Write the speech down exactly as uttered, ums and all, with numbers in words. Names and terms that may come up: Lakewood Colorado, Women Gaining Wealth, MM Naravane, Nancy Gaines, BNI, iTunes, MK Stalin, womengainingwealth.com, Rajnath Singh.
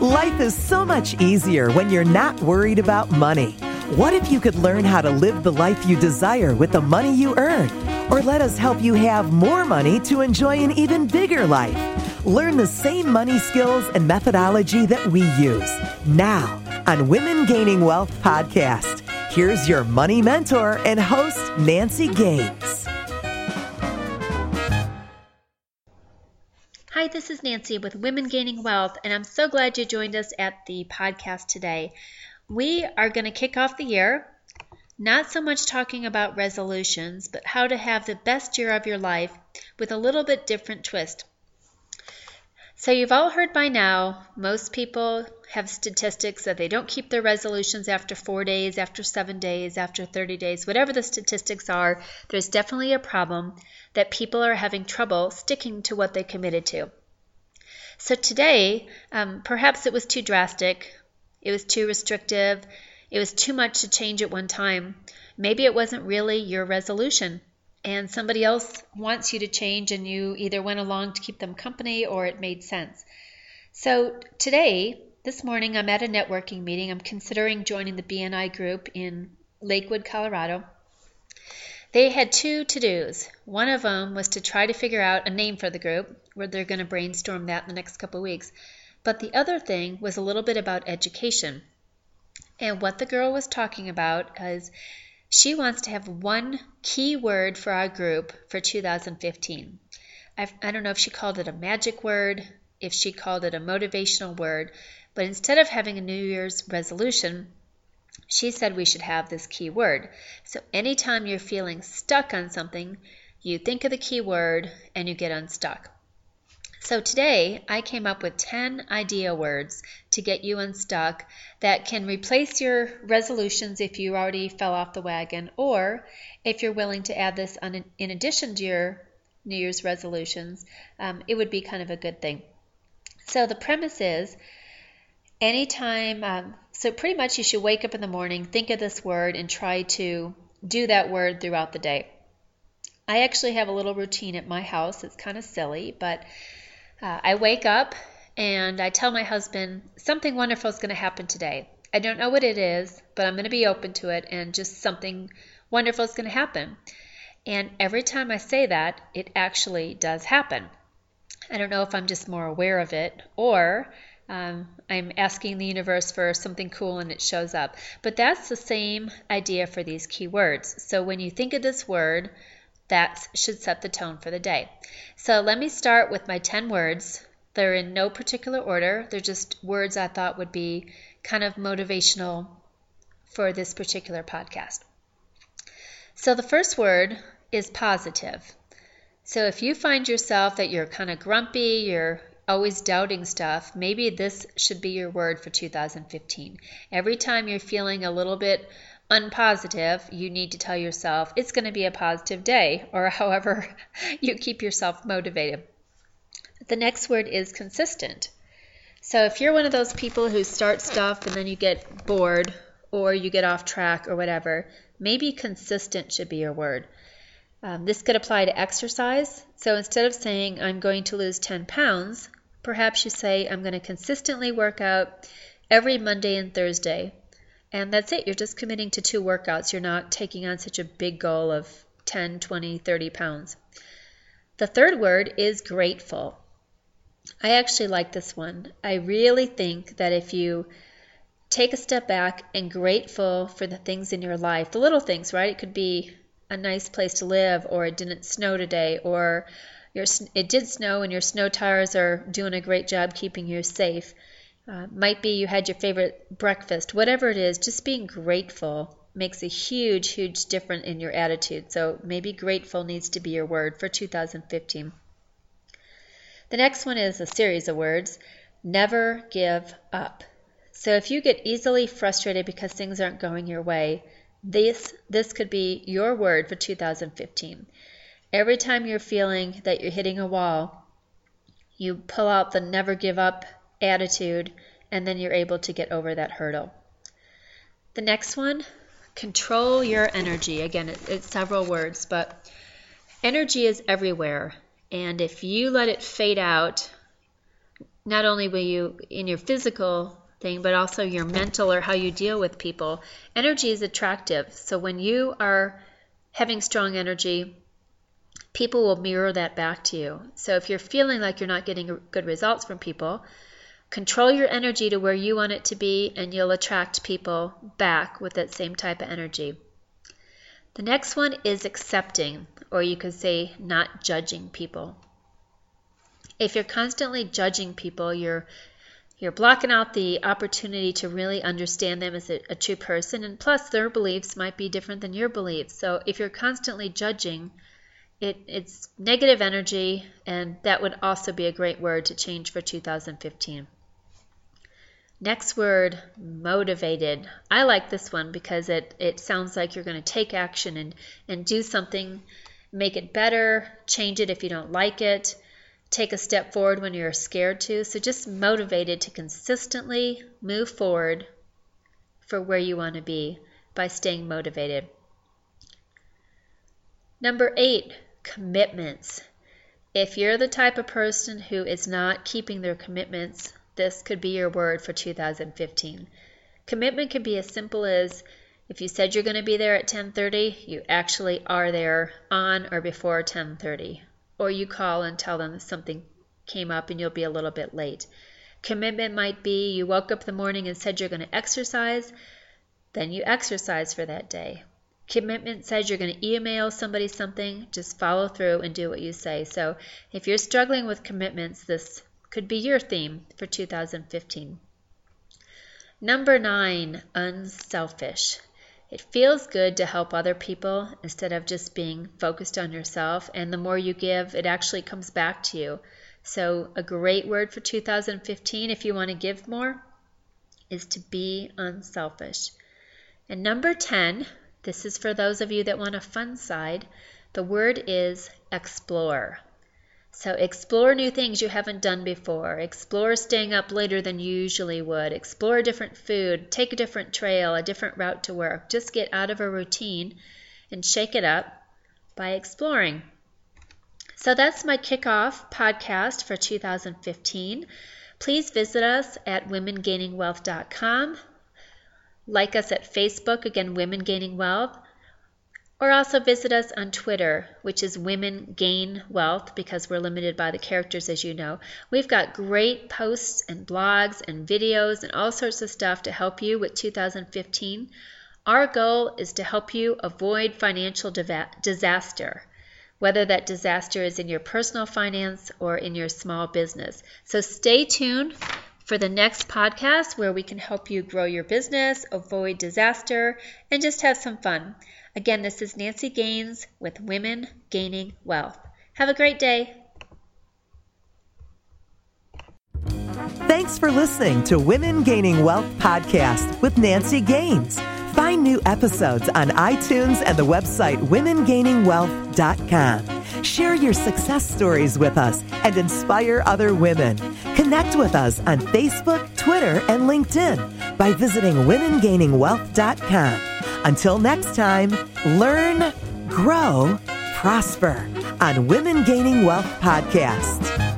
Life is so much easier when you're not worried about money. What if you could learn how to live the life you desire with the money you earn? Or let us help you have more money to enjoy an even bigger life. Learn the same money skills and methodology that we use now on Women Gaining Wealth podcast. Here's your money mentor and host, Nancy Gaines. Hi, this is Nancy with Women Gaining Wealth, and I'm so glad you joined us at the podcast today. We are going to kick off the year, not so much talking about resolutions, but how to have the best year of your life with a little bit different twist. So you've all heard by now, most people have statistics that they don't keep their resolutions after four days, after seven days, after thirty days, whatever the statistics are. There's definitely a problem that people are having trouble sticking to what they committed to. So today, um, perhaps it was too drastic, it was too restrictive, it was too much to change at one time. Maybe it wasn't really your resolution, and somebody else wants you to change, and you either went along to keep them company or it made sense. So today, this morning, I'm at a networking meeting. I'm considering joining the B N I group in Lakewood, Colorado. They had two to-dos. One of them was to try to figure out a name for the group, where they're going to brainstorm that in the next couple of weeks. But the other thing was a little bit about education. And what the girl was talking about is she wants to have one key word for our group for two thousand fifteen. I've, I don't know if she called it a magic word, if she called it a motivational word, but instead of having a New Year's resolution, she said we should have this key word. So anytime you're feeling stuck on something, you think of the key word and you get unstuck. So today, I came up with ten idea words to get you unstuck that can replace your resolutions if you already fell off the wagon, or if you're willing to add this on an, in addition to your New Year's resolutions, um, it would be kind of a good thing. So the premise is, anytime, um, so pretty much you should wake up in the morning, think of this word, and try to do that word throughout the day. I actually have a little routine at my house. It's kind of silly, but Uh, I wake up and I tell my husband something wonderful is going to happen today. I don't know what it is, but I'm going to be open to it, and just something wonderful is going to happen. And every time I say that, it actually does happen. I don't know if I'm just more aware of it, or um, I'm asking the universe for something cool and it shows up. But that's the same idea for these key words. So when you think of this word, that should set the tone for the day. So let me start with my ten words. They're in no particular order. They're just words I thought would be kind of motivational for this particular podcast. So the first word is positive. So if you find yourself that you're kind of grumpy, you're always doubting stuff, maybe this should be your word for two thousand fifteen. Every time you're feeling a little bit unpositive, you need to tell yourself it's going to be a positive day, or however you keep yourself motivated. The next word is consistent. So if you're one of those people who start stuff and then you get bored or you get off track or whatever, maybe consistent should be your word. Um, this could apply to exercise. So instead of saying I'm going to lose ten pounds, perhaps you say I'm going to consistently work out every Monday and Thursday. And that's it. You're just committing to two workouts. You're not taking on such a big goal of ten, twenty, thirty pounds. The third word is grateful. I actually like this one. I really think that if you take a step back and grateful for the things in your life, the little things, right? It could be a nice place to live, or it didn't snow today, or your, it did snow and your snow tires are doing a great job keeping you safe. Uh, might be you had your favorite breakfast, whatever it is, just being grateful makes a huge, huge difference in your attitude. So maybe grateful needs to be your word for two thousand fifteen. The next one is a series of words. Never give up. So if you get easily frustrated because things aren't going your way, this this could be your word for two thousand fifteen. Every time you're feeling that you're hitting a wall, you pull out the never give up attitude, and then you're able to get over that hurdle. The next one, control your energy. Again, it, it's several words, but energy is everywhere, and if you let it fade out, not only will you, in your physical thing, but also your mental or how you deal with people. Energy is attractive. So when you are having strong energy, people will mirror that back to you. So if you're feeling like you're not getting good results from people, control your energy to where you want it to be, and you'll attract people back with that same type of energy. The next one is accepting, or you could say not judging people. If you're constantly judging people, you're you're blocking out the opportunity to really understand them as a, a true person, and plus their beliefs might be different than your beliefs. So if you're constantly judging, it, it's negative energy, and that would also be a great word to change for two thousand fifteen. Next word, motivated. I like this one because it, it sounds like you're going to take action and, and do something, make it better, change it if you don't like it, take a step forward when you're scared to. So just motivated to consistently move forward for where you want to be by staying motivated. Number eight, commitments. If you're the type of person who is not keeping their commitments, this could be your word for two thousand fifteen. Commitment could be as simple as if you said you're going to be there at ten thirty, you actually are there on or before ten thirty. Or you call and tell them something came up and you'll be a little bit late. Commitment might be you woke up in the morning and said you're going to exercise, then you exercise for that day. Commitment says you're going to email somebody something, just follow through and do what you say. So if you're struggling with commitments, this could be your theme for two thousand fifteen. Number nine, unselfish. It feels good to help other people instead of just being focused on yourself. And the more you give, it actually comes back to you. So a great word for two thousand fifteen, if you want to give more, is to be unselfish. And number ten, this is for those of you that want a fun side, the word is explore. So explore new things you haven't done before. Explore staying up later than you usually would. Explore different food. Take a different trail, a different route to work. Just get out of a routine and shake it up by exploring. So that's my kickoff podcast for two thousand fifteen. Please visit us at women gaining wealth dot com. Like us at Facebook, again, Women Gaining Wealth. Or also visit us on Twitter, which is Women Gain Wealth, because we're limited by the characters, as you know. We've got great posts and blogs and videos and all sorts of stuff to help you with two thousand fifteen. Our goal is to help you avoid financial disaster, whether that disaster is in your personal finance or in your small business. So stay tuned for the next podcast where we can help you grow your business, avoid disaster, and just have some fun. Again, this is Nancy Gaines with Women Gaining Wealth. Have a great day. Thanks for listening to Women Gaining Wealth podcast with Nancy Gaines. Find new episodes on iTunes and the website women gaining wealth dot com. Share your success stories with us and inspire other women. Connect with us on Facebook, Twitter, and LinkedIn by visiting women gaining wealth dot com. Until next time, learn, grow, prosper on Women Gaining Wealth Podcast.